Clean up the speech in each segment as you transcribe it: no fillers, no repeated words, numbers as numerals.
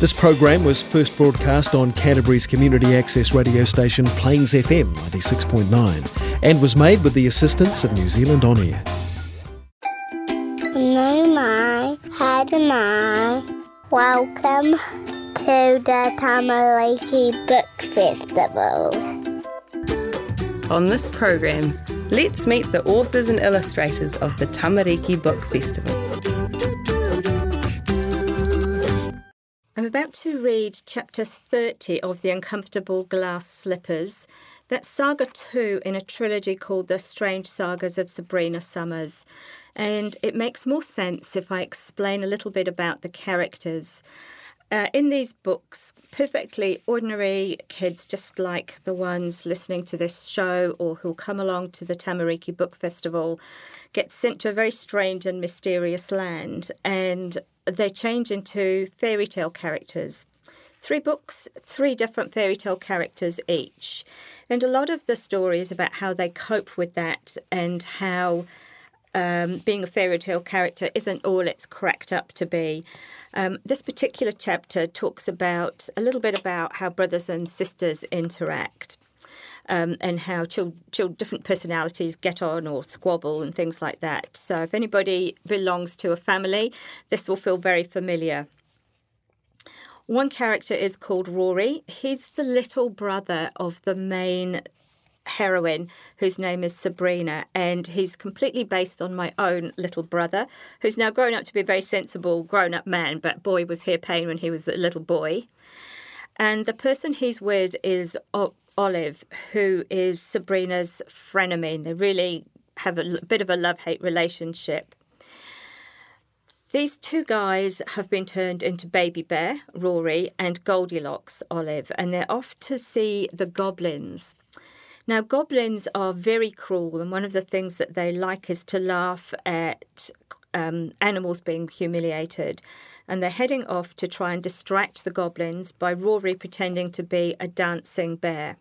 This program was first broadcast on Canterbury's community access radio station Plains FM 96.9 and was made with the assistance of New Zealand On Air. No mai, hi mai. Welcome to the Tamariki Book Festival. On this program, let's meet the authors and illustrators of the Tamariki Book Festival. I'm about to read chapter 30 of The Uncomfortable Glass Slippers. That's saga 2 in a trilogy called The Strange Sagas of Sabrina Summers. And it makes more sense if I explain a little bit about the characters. In these books, perfectly ordinary kids, just like the ones listening to this show or who'll come along to the Tamariki Book Festival, get sent to a very strange and mysterious land, and they change into fairy tale characters. 3 books, 3 different fairy tale characters each. And a lot of the story is about how they cope with that and how being a fairy tale character isn't all it's cracked up to be. This particular chapter talks about a little bit about how brothers and sisters interact and how different personalities get on or squabble and things like that. So if anybody belongs to a family, this will feel very familiar. One character is called Rory. He's the little brother of the main heroine, whose name is Sabrina, and he's completely based on my own little brother, who's now grown up to be a very sensible grown-up man, but boy was he a pain when he was a little boy. And the person he's with is Olive, who is Sabrina's frenemy, and they really have a bit of a love-hate relationship. These 2 guys have been turned into Baby Bear, Rory, and Goldilocks, Olive, and they're off to see the goblins. Now, goblins are very cruel, and one of the things that they like is to laugh at animals being humiliated. And they're heading off to try and distract the goblins by Rory pretending to be a dancing bear.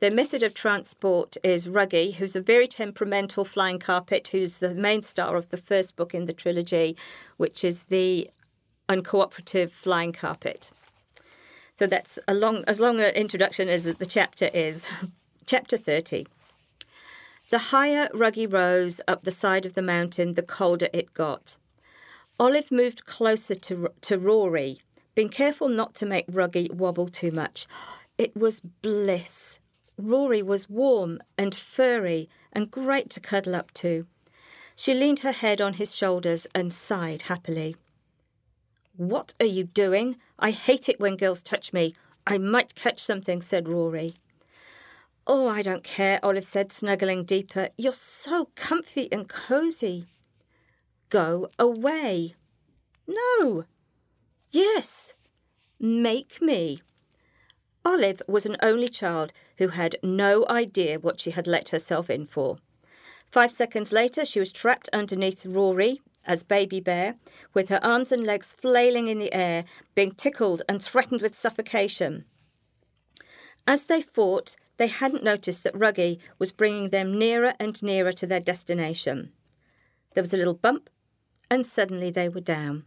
Their method of transport is Ruggy, who's a very temperamental flying carpet, who's the main star of the first book in the trilogy, which is the uncooperative flying carpet. So that's as long an introduction as the chapter is. Chapter 30. The higher Ruggy rose up the side of the mountain, the colder it got. Olive moved closer to Rory, being careful not to make Ruggy wobble too much. It was bliss. Rory was warm and furry and great to cuddle up to. She leaned her head on his shoulders and sighed happily. "What are you doing? I hate it when girls touch me. I might catch something," said Rory. "Oh, I don't care," Olive said, snuggling deeper. "You're so comfy and cosy." "Go away." "No." "Yes." "Make me." Olive was an only child who had no idea what she had let herself in for. 5 seconds later, she was trapped underneath Rory as Baby Bear, with her arms and legs flailing in the air, being tickled and threatened with suffocation. As they fought, they hadn't noticed that Ruggy was bringing them nearer and nearer to their destination. There was a little bump, and suddenly they were down.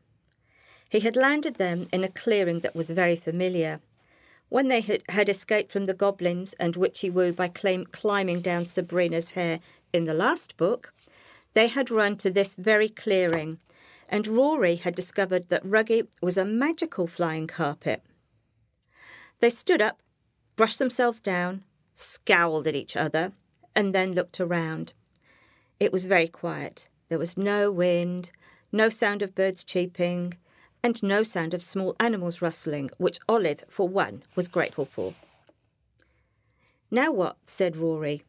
He had landed them in a clearing that was very familiar. When they had escaped from the goblins and Witchy Woo by climbing down Sabrina's hair in the last book, they had run to this very clearing, and Rory had discovered that Ruggy was a magical flying carpet. They stood up, brushed themselves down, scowled at each other, and then looked around. It was very quiet. There was no wind, no sound of birds cheeping, and no sound of small animals rustling, which Olive, for one, was grateful for. "Now what?" said Rory.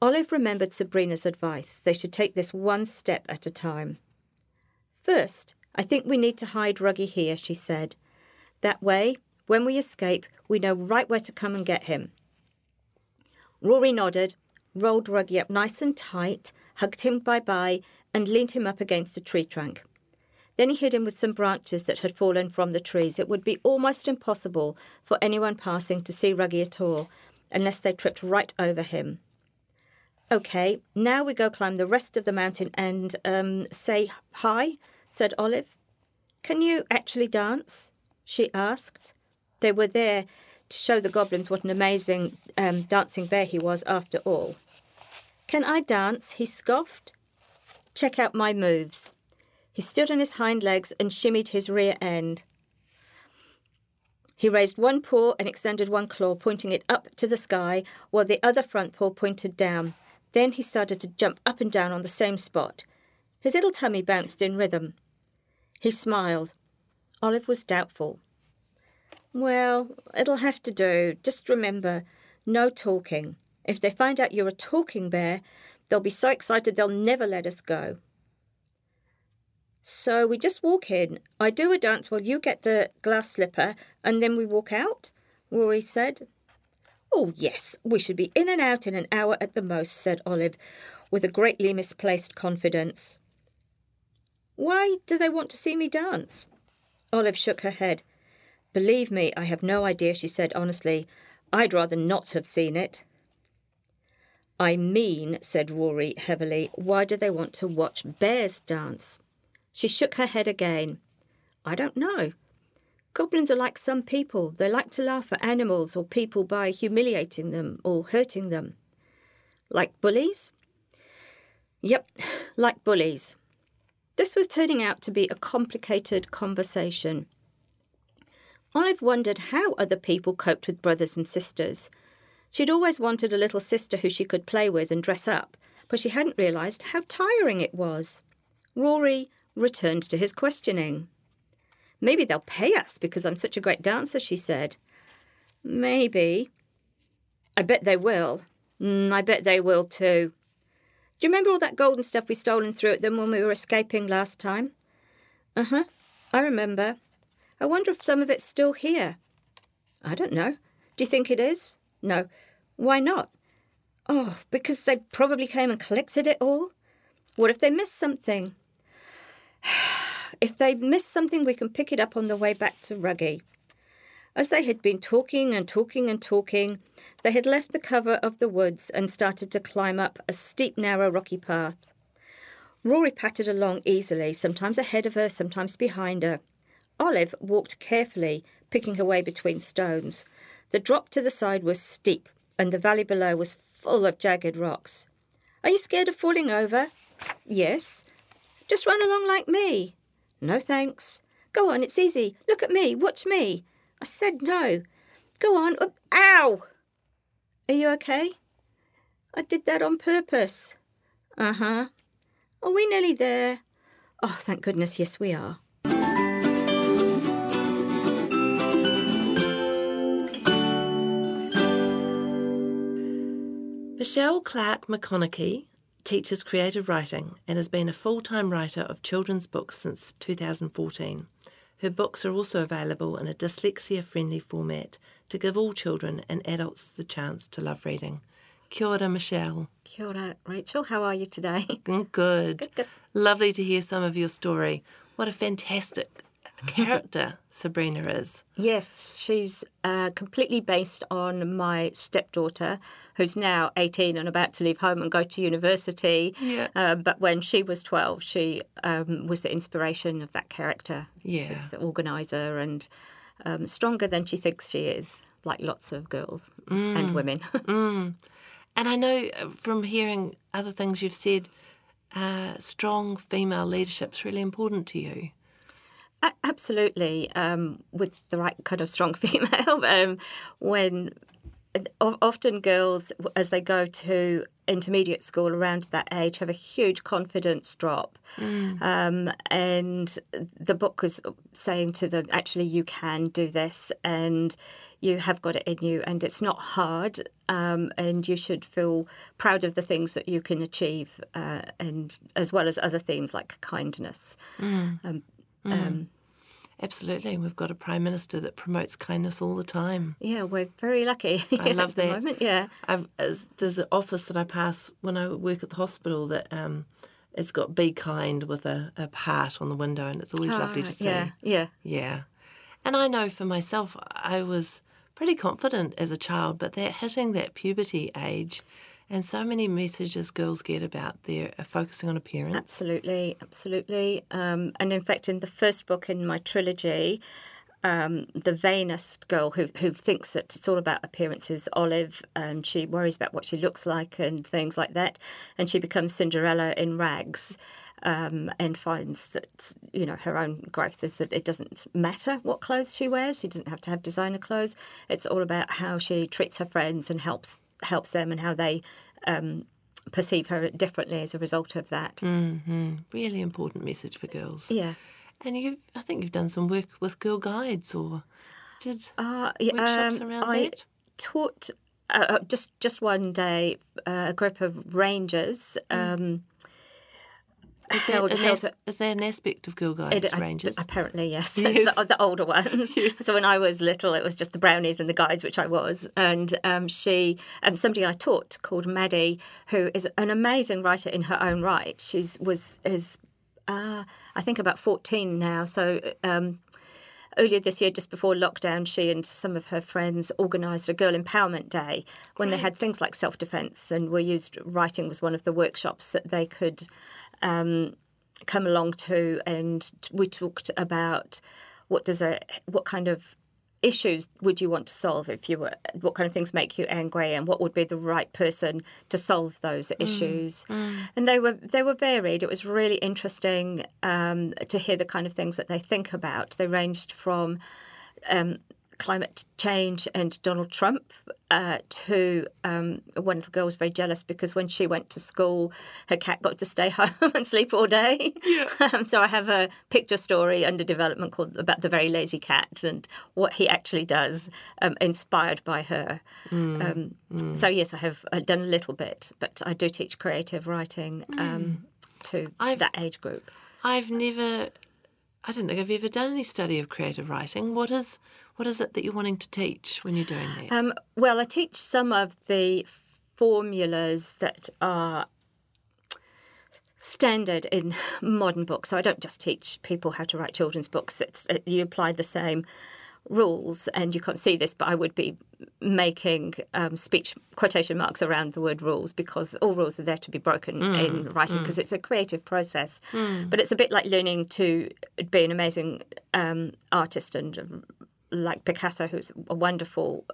Olive remembered Sabrina's advice. They should take this one step at a time. "First, I think we need to hide Ruggy here," she said. "That way, when we escape, we know right where to come and get him." Rory nodded, rolled Ruggy up nice and tight, hugged him bye-bye, and leaned him up against a tree trunk. Then he hid him with some branches that had fallen from the trees. It would be almost impossible for anyone passing to see Ruggy at all, unless they tripped right over him. "OK, now we go climb the rest of the mountain and say hi," said Olive. "Can you actually dance?" she asked. They were there to show the goblins what an amazing dancing bear he was after all. "Can I dance?" he scoffed. "Check out my moves." He stood on his hind legs and shimmied his rear end. He raised one paw and extended one claw, pointing it up to the sky, while the other front paw pointed down. Then he started to jump up and down on the same spot. His little tummy bounced in rhythm. He smiled. Olive was doubtful. "Well, it'll have to do. Just remember, no talking. If they find out you're a talking bear, they'll be so excited they'll never let us go." "So we just walk in. I do a dance while you get the glass slipper, and then we walk out," Rory said. "Oh, yes, we should be in and out in an hour at the most," said Olive, with a greatly misplaced confidence. "Why do they want to see me dance?" Olive shook her head. "Believe me, I have no idea," she said honestly. "I'd rather not have seen it." "I mean," said Rory heavily, "why do they want to watch bears dance?" She shook her head again. "I don't know. Goblins are like some people. They like to laugh at animals or people by humiliating them or hurting them." "Like bullies?" "Yep, like bullies." This was turning out to be a complicated conversation. Olive wondered how other people coped with brothers and sisters. She'd always wanted a little sister who she could play with and dress up, but she hadn't realised how tiring it was. Rory returned to his questioning. "Maybe they'll pay us because I'm such a great dancer," she said. "Maybe." "I bet they will." "I bet they will too. Do you remember all that golden stuff we stole and threw at them when we were escaping last time?" "Uh-huh, I remember. I wonder if some of it's still here." "I don't know. Do you think it is?" "No." "Why not?" "Oh, because they probably came and collected it all." "What if they missed something?" "If they missed something, we can pick it up on the way back to Ruggy." As they had been talking and talking and talking, they had left the cover of the woods and started to climb up a steep, narrow, rocky path. Rory pattered along easily, sometimes ahead of her, sometimes behind her. Olive walked carefully, picking her way between stones. The drop to the side was steep, and the valley below was full of jagged rocks. "Are you scared of falling over?" "Yes." "Just run along like me." "No, thanks." "Go on, it's easy. Look at me, watch me." "I said no." "Go on." "Ow! Are you okay?" "I did that on purpose." "Uh-huh." "Are we nearly there?" "Oh, thank goodness, yes, we are." Michele Clark-McConachie teaches creative writing and has been a full-time writer of children's books since 2014. Her books are also available in a dyslexia-friendly format to give all children and adults the chance to love reading. Kia ora, Michele. Kia ora, Rachel. How are you today? Good. Good. Lovely to hear some of your story. What a fantastic character Sabrina is. Yes, she's completely based on my stepdaughter, who's now 18 and about to leave home and go to university. Yeah. But when she was 12, she was the inspiration of that character. Yeah. She's the organiser and stronger than she thinks she is, like lots of girls and women. And I know from hearing other things you've said, strong female leadership's really important to you. Absolutely, with the right kind of strong female. When often girls, as they go to intermediate school around that age, have a huge confidence drop. And the book is saying to them, actually, you can do this and you have got it in you and it's not hard and you should feel proud of the things that you can achieve and as well as other themes like kindness. Absolutely. We've got a Prime Minister that promotes kindness all the time. Yeah, we're very lucky. I love that. At the moment, yeah. There's an office that I pass when I work at the hospital that it's got "Be Kind" with a heart on the window, and it's always lovely to see. Yeah. And I know for myself, I was pretty confident as a child, but that hitting that puberty age... And so many messages girls get about their focusing on appearance. Absolutely. And in fact, in the first book in my trilogy, the vainest girl who thinks that it's all about appearances, Olive, and she worries about what she looks like and things like that, and she becomes Cinderella in rags. And finds that, you know, her own growth is that it doesn't matter what clothes she wears. She doesn't have to have designer clothes. It's all about how she treats her friends and helps them and how they perceive her differently as a result of that. Mm-hmm. Really important message for girls. Yeah. And I think you've done some work with girl guides or did workshops around that? I taught just one day a group of rangers. Is there an aspect of Girl Guides rangers? Apparently, yes. The older ones. Yes. So when I was little, it was just the brownies and the guides, which I was. And somebody I taught called Maddie, who is an amazing writer in her own right. She's I think about 14 now. So earlier this year, just before lockdown, she and some of her friends organised a Girl Empowerment Day when they had things like self-defence and writing was one of the workshops that they could come along to, and we talked about what kind of issues would you want to solve if you were, what kind of things make you angry, and what would be the right person to solve those issues. And they were varied. It was really interesting to hear the kind of things that they think about. They ranged from climate change and Donald Trump to one little girl was very jealous because when she went to school, her cat got to stay home and sleep all day. Yeah. So I have a picture story under development about the very lazy cat and what he actually does, inspired by her. So yes, I have done a little bit, but I do teach creative writing to that age group. I don't think I've ever done any study of creative writing. What is it that you're wanting to teach when you're doing that? Well, I teach some of the formulas that are standard in modern books. So I don't just teach people how to write children's books. You apply the same rules, and you can't see this, but I would be making speech quotation marks around the word rules, because all rules are there to be broken in writing, because it's a creative process. But it's a bit like learning to be an amazing artist, and like Picasso, who's a wonderful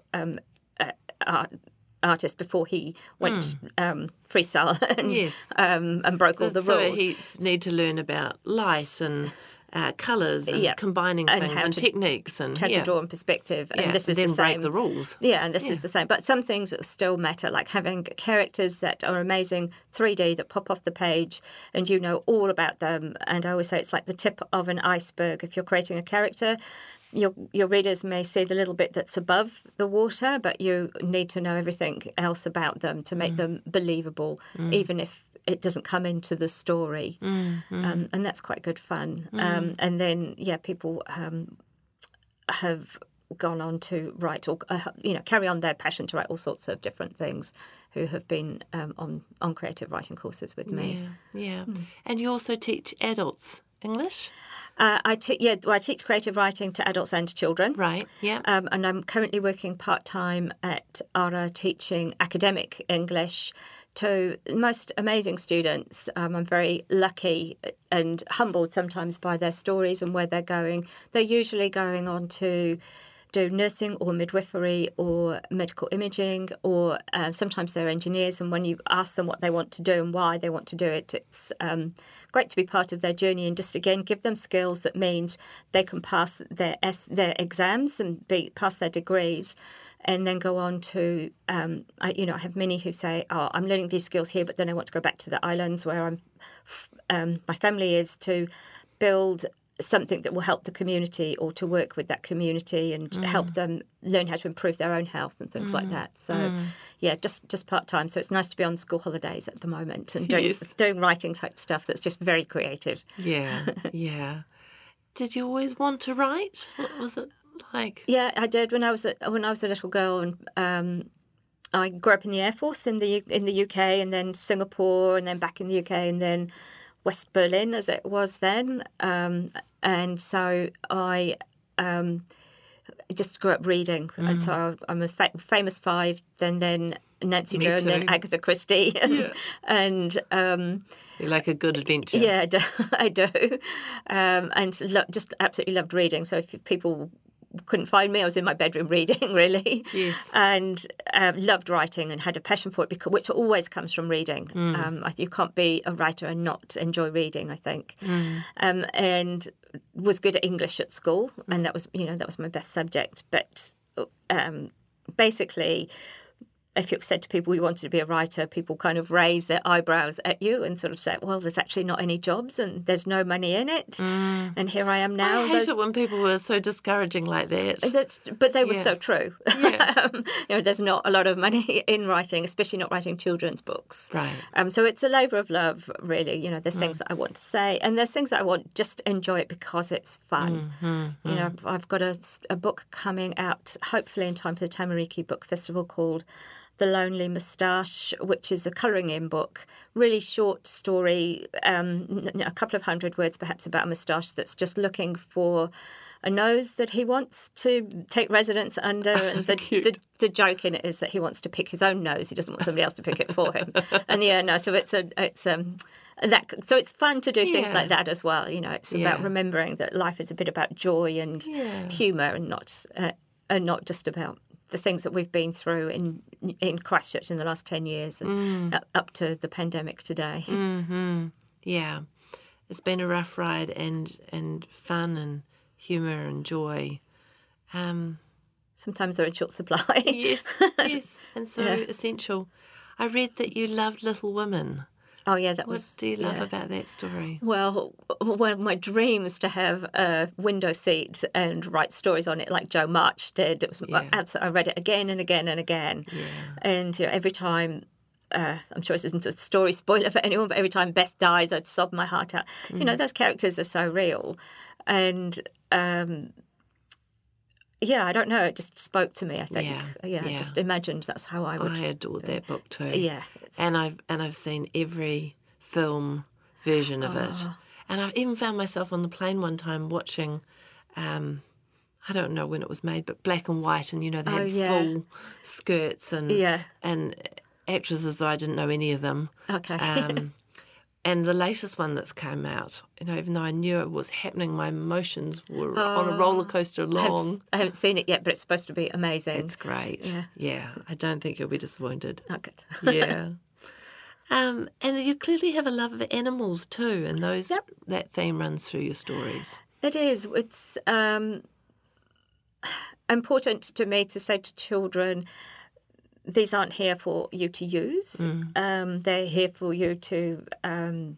artist before he went freestyle and broke all the rules. So he need to learn about light and colours and combining things and techniques and how to draw in perspective. And this is the same. Break the rules. Yeah, and this is the same. But some things still matter, like having characters that are amazing 3D that pop off the page and you know all about them. And I always say it's like the tip of an iceberg. If you're creating a character, your readers may see the little bit that's above the water, but you need to know everything else about them to make them believable, even if it doesn't come into the story. And that's quite good fun. And then, people have gone on to write or, carry on their passion to write all sorts of different things, who have been on creative writing courses with me. Yeah. And you also teach adults English? I teach creative writing to adults and children. Right, yeah. And I'm currently working part-time at ARA teaching academic English to the most amazing students. I'm very lucky and humbled sometimes by their stories and where they're going. They're usually going on to do nursing or midwifery or medical imaging, or sometimes they're engineers, and when you ask them what they want to do and why they want to do it, it's great to be part of their journey and just, again, give them skills that means they can pass their exams and pass their degrees and then go on to, I have many who say, I'm learning these skills here, but then I want to go back to the islands where my family is, to build something that will help the community or to work with that community and help them learn how to improve their own health and things like that. So, just part-time. So it's nice to be on school holidays at the moment and doing writing type stuff that's just very creative. Yeah, yeah. Did you always want to write? What was it like? Yeah, I did. When I was a little girl, and I grew up in the Air Force in the UK, and then Singapore, and then back in the UK, and then West Berlin, as it was then, and so I just grew up reading. And so I'm a famous five, then Nancy Jo, and then Agatha Christie, and you like a good adventure. Yeah, I do, and just absolutely loved reading. So if people couldn't find me. I was in my bedroom reading, really. Yes. And loved writing and had a passion for it, because, which always comes from reading. Mm. You can't be a writer and not enjoy reading, I think. Mm. And was good at English at school. And that was, you know, that was my best subject. But basically, if you said to people you wanted to be a writer, people kind of raise their eyebrows at you and sort of say, well, there's actually not any jobs and there's no money in it. Mm. And here I am now. I hate it when people were so discouraging like that. But they were so true. Yeah. You know, there's not a lot of money in writing, especially not writing children's books. Right. So it's a labour of love, really. You know, there's things that I want to say, and there's things that I want just to enjoy it because it's fun. Mm-hmm. You know, I've got a book coming out, hopefully in time for the Tamariki Book Festival, called The Lonely Moustache, which is a colouring-in book, really short story, a couple of hundred words perhaps, about a moustache that's just looking for a nose that he wants to take residence under. And the joke in it is that he wants to pick his own nose. He doesn't want somebody else to pick it for him. And yeah, no, so so it's fun to do things like that as well. You know, it's about remembering that life is a bit about joy and humour, and not just about the things that we've been through in Christchurch in the last 10 years and up to the pandemic today. Mm-hmm. Yeah. It's been a rough ride, and fun and humour and joy. Sometimes they're in short supply. Yes. And so essential. I read that you loved Little Women. Oh, yeah, that was... What do you love about that story? Well, one of my dreams to have a window seat and write stories on it like Jo March did. It was absolutely... I read it again and again and again. Yeah. And you know, every time... I'm sure this isn't a story spoiler for anyone, but every time Beth dies, I'd sob my heart out. Mm. You know, those characters are so real. And... I don't know. It just spoke to me, I think. I just imagined that's how I would. I adored that book too. Yeah, and I've seen every film version of it, and I've even found myself on the plane one time watching. I don't know when it was made, but black and white, and you know they had full skirts and actresses that I didn't know any of them. Okay. And the latest one that's come out, you know, even though I knew it was happening, my emotions were on a roller coaster along. I haven't seen it yet, but it's supposed to be amazing. It's great. Yeah. I don't think you'll be disappointed. Oh, good. Yeah. And you clearly have a love of animals too, and those that theme runs through your stories. It is. It's important to me to say to children, these aren't here for you to use. Mm. They're here for you to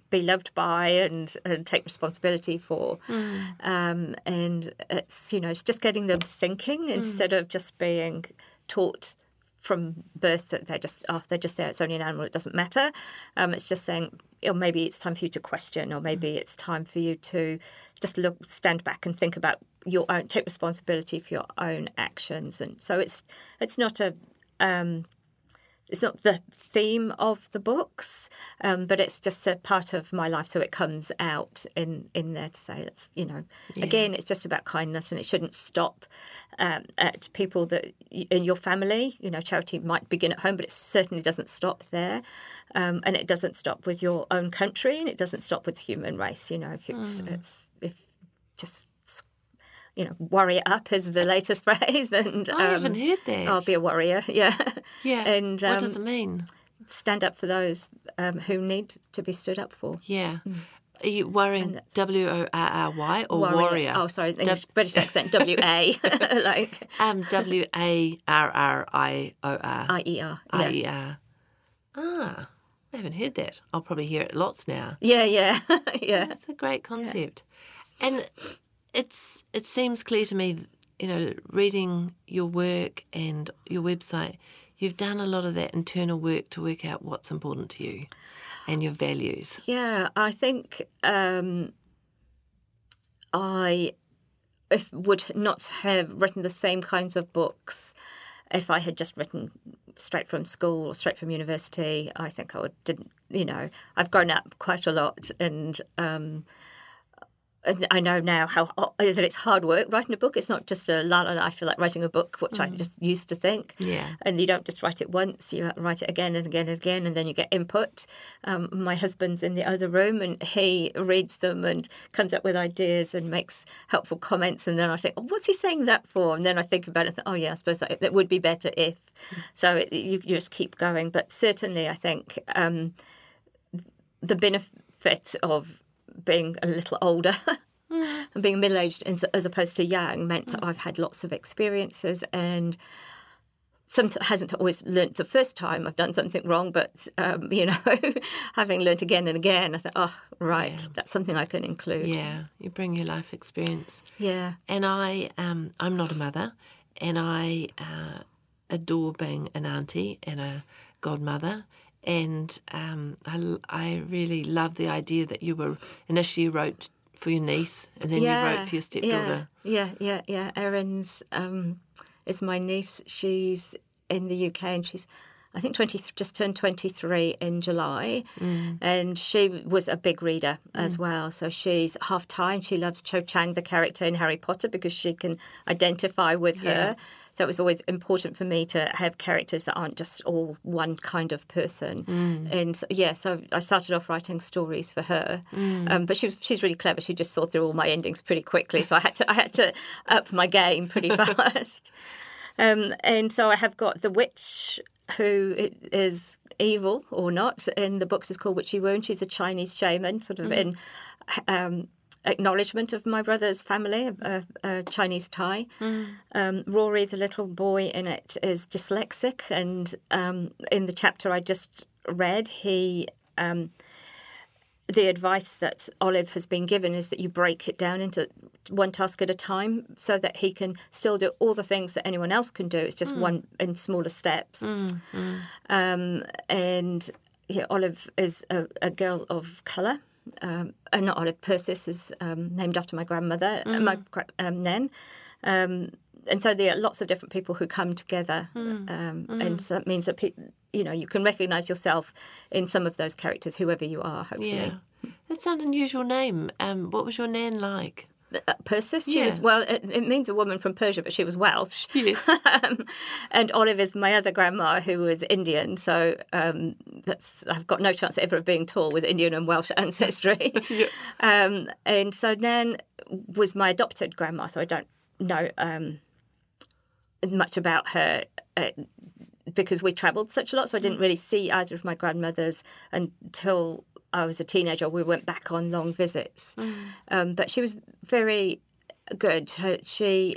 be loved by and take responsibility for. Mm. And it's, you know, it's just getting them thinking instead of just being taught from birth that they're just there. It's only an animal. It doesn't matter. It's just saying, or maybe it's time for you to question, or maybe it's time for you to just stand back and think about your own, take responsibility for your own actions. And so it's not a it's not the theme of the books, but it's just a part of my life, so it comes out in there to say, it's, you know, again, it's just about kindness, and it shouldn't stop at people that in your family. You know, charity might begin at home, but it certainly doesn't stop there, and it doesn't stop with your own country, and it doesn't stop with the human race. You know, if it's, you know, worry it up is the latest phrase. And I haven't heard that. I'll be a warrior, yeah. And what does it mean? Stand up for those who need to be stood up for. Yeah. Are you worrying W-O-R-R-Y or warrior? Oh, sorry, British accent, W-A. Like W-A-R-R-I-O-R. I-E-R. I-E-R. Ah, I haven't heard that. I'll probably hear it lots now. Yeah. That's a great concept. Yeah. And... It seems clear to me, you know, reading your work and your website, you've done a lot of that internal work to work out what's important to you and your values. Yeah, I think I would not have written the same kinds of books if I had just written straight from school or straight from university. I think I would, I've grown up quite a lot, and I know now how that it's hard work writing a book. It's not just a I feel like writing a book, which I just used to think. Yeah. And you don't just write it once. You write it again and again and again, and then you get input. My husband's in the other room, and he reads them and comes up with ideas and makes helpful comments. And then I think, oh, what's he saying that for? And then I think about it and think, oh, yeah, I suppose that would be better if. So you just keep going. But certainly I think the benefits of being a little older and being middle-aged as opposed to young meant that I've had lots of experiences, and hasn't always learnt the first time I've done something wrong, but, having learnt again and again, I thought, that's something I can include. Yeah, you bring your life experience. Yeah. And I'm not a mother, and I adore being an auntie and a godmother. And I really love the idea that you were initially wrote for your niece and then you wrote for your stepdaughter. Yeah. Erin's is my niece. She's in the UK and she's, I think, just turned 23 in July. Mm. And she was a big reader as well. So she's half Thai and she loves Cho Chang, the character in Harry Potter, because she can identify with her. So it was always important for me to have characters that aren't just all one kind of person. Mm. And so I started off writing stories for her. Mm. But she's really clever. She just saw through all my endings pretty quickly. So I had to up my game pretty fast. And so I have got the witch who is evil or not. And the book is called Witchy Woo. She's a Chinese shaman, sort of in acknowledgement of my brother's family, a Chinese Thai. Mm. Rory, the little boy in it, is dyslexic, and in the chapter I just read, the advice that Olive has been given is that you break it down into one task at a time so that he can still do all the things that anyone else can do. It's just one in smaller steps. Mm. Mm. Olive is a girl of colour. Not Olive, Persis is named after my grandmother, my nan. And so there are lots of different people who come together. And so that means that, you can recognise yourself in some of those characters, whoever you are, hopefully. Yeah. That's an unusual name. What was your nan like? Persis? She was, it means a woman from Persia, but she was Welsh. Yes. And Olive is my other grandma, who was Indian, so I've got no chance ever of being tall with Indian and Welsh ancestry. Yeah. And so Nan was my adopted grandma, so I don't know much about her because we travelled such a lot, so I didn't really see either of my grandmothers until I was a teenager. We went back on long visits. Mm. But she was very good. She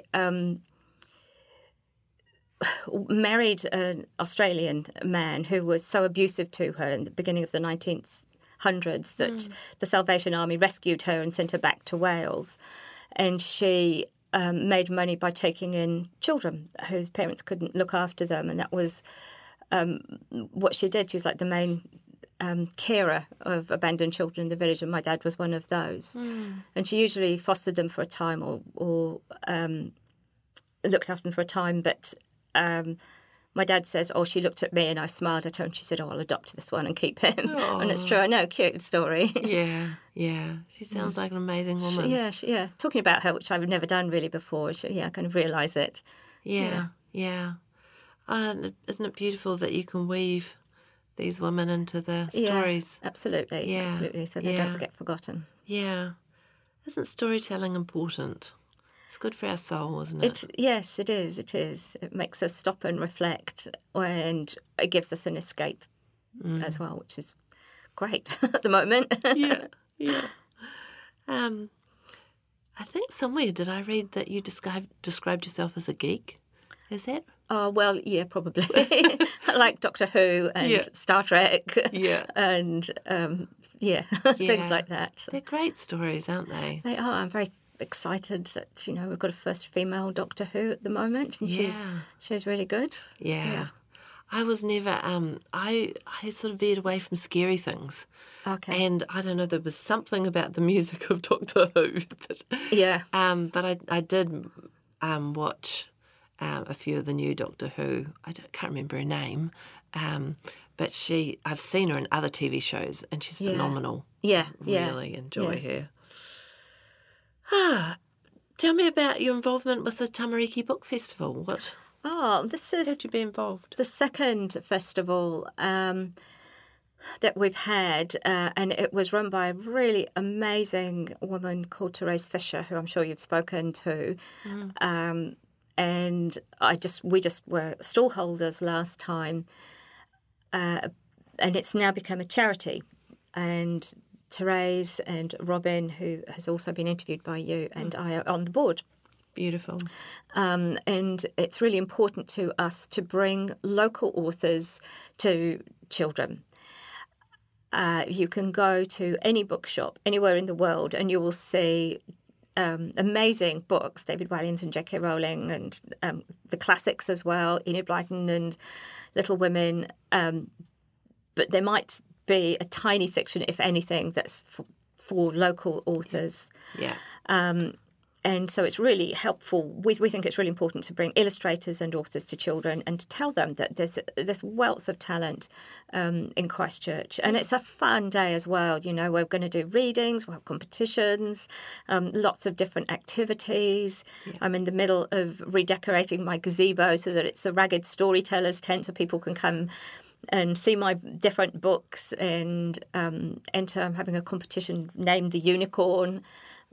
married an Australian man who was so abusive to her in the beginning of the 1900s that the Salvation Army rescued her and sent her back to Wales. And she made money by taking in children whose parents couldn't look after them. And that was what she did. She was like the main carer of abandoned children in the village, and my dad was one of those. Mm. And she usually fostered them for a time or looked after them for a time, but my dad says, she looked at me and I smiled at her and she said, I'll adopt this one and keep him. Aww. And it's true. I know, cute story. Yeah. She sounds like an amazing woman. She, talking about her, which I've never done really before, I kind of realise it. Yeah. Isn't it beautiful that you can weave these women into the stories? Absolutely. So they don't get forgotten. Yeah. Isn't storytelling important? It's good for our soul, isn't it? Yes, it is. It is. It makes us stop and reflect, and it gives us an escape as well, which is great at the moment. Yeah. I think somewhere did I read that you described yourself as a geek? Is that? Oh, well, yeah, probably. Like Doctor Who and Star Trek and, things like that. They're great stories, aren't they? They are. I'm very excited that, we've got a first female Doctor Who at the moment, and she's really good. Yeah. I was never, I sort of veered away from scary things. Okay. And I don't know, there was something about the music of Doctor Who. That, but I did watch a few of the new Doctor Who. I can't remember her name, but I've seen her in other TV shows, and she's phenomenal. Yeah, really enjoy her. Tell me about your involvement with the Tamariki Book Festival. What? This is... How'd you be involved? The second festival that we've had, and it was run by a really amazing woman called Therese Fisher, who I'm sure you've spoken to. Mm. And we were stallholders last time, and it's now become a charity. And Therese and Robin, who has also been interviewed by you, and I are on the board. Beautiful. And it's really important to us to bring local authors to children. You can go to any bookshop anywhere in the world and you will see amazing books, David Walliams and JK Rowling, and the classics as well, Enid Blyton and Little Women. But there might be a tiny section, if anything, that's for local authors. Yeah. And so it's really helpful. We think it's really important to bring illustrators and authors to children and to tell them that there's this wealth of talent in Christchurch. And it's a fun day as well. You know, we're going to do readings, we'll have competitions, lots of different activities. Yeah. I'm in the middle of redecorating my gazebo so that it's the Ragged Storyteller's tent so people can come and see my different books and enter. I'm having a competition named The Unicorn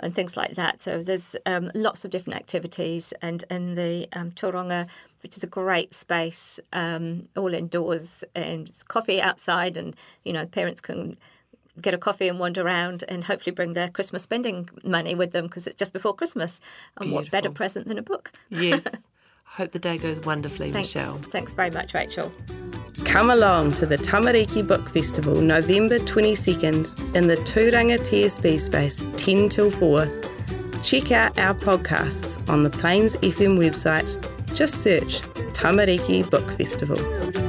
and things like that. So there's lots of different activities. And the Tūranga, which is a great space, all indoors, and it's coffee outside, and, you know, parents can get a coffee and wander around and hopefully bring their Christmas spending money with them because it's just before Christmas. And Beautiful. What better present than a book? Yes. Hope the day goes wonderfully, Michelle. Thanks very much, Rachel. Come along to the Tamariki Book Festival November 22nd in the Tūranga TSB space 10 till 4. Check out our podcasts on the Plains FM website. Just search Tamariki Book Festival.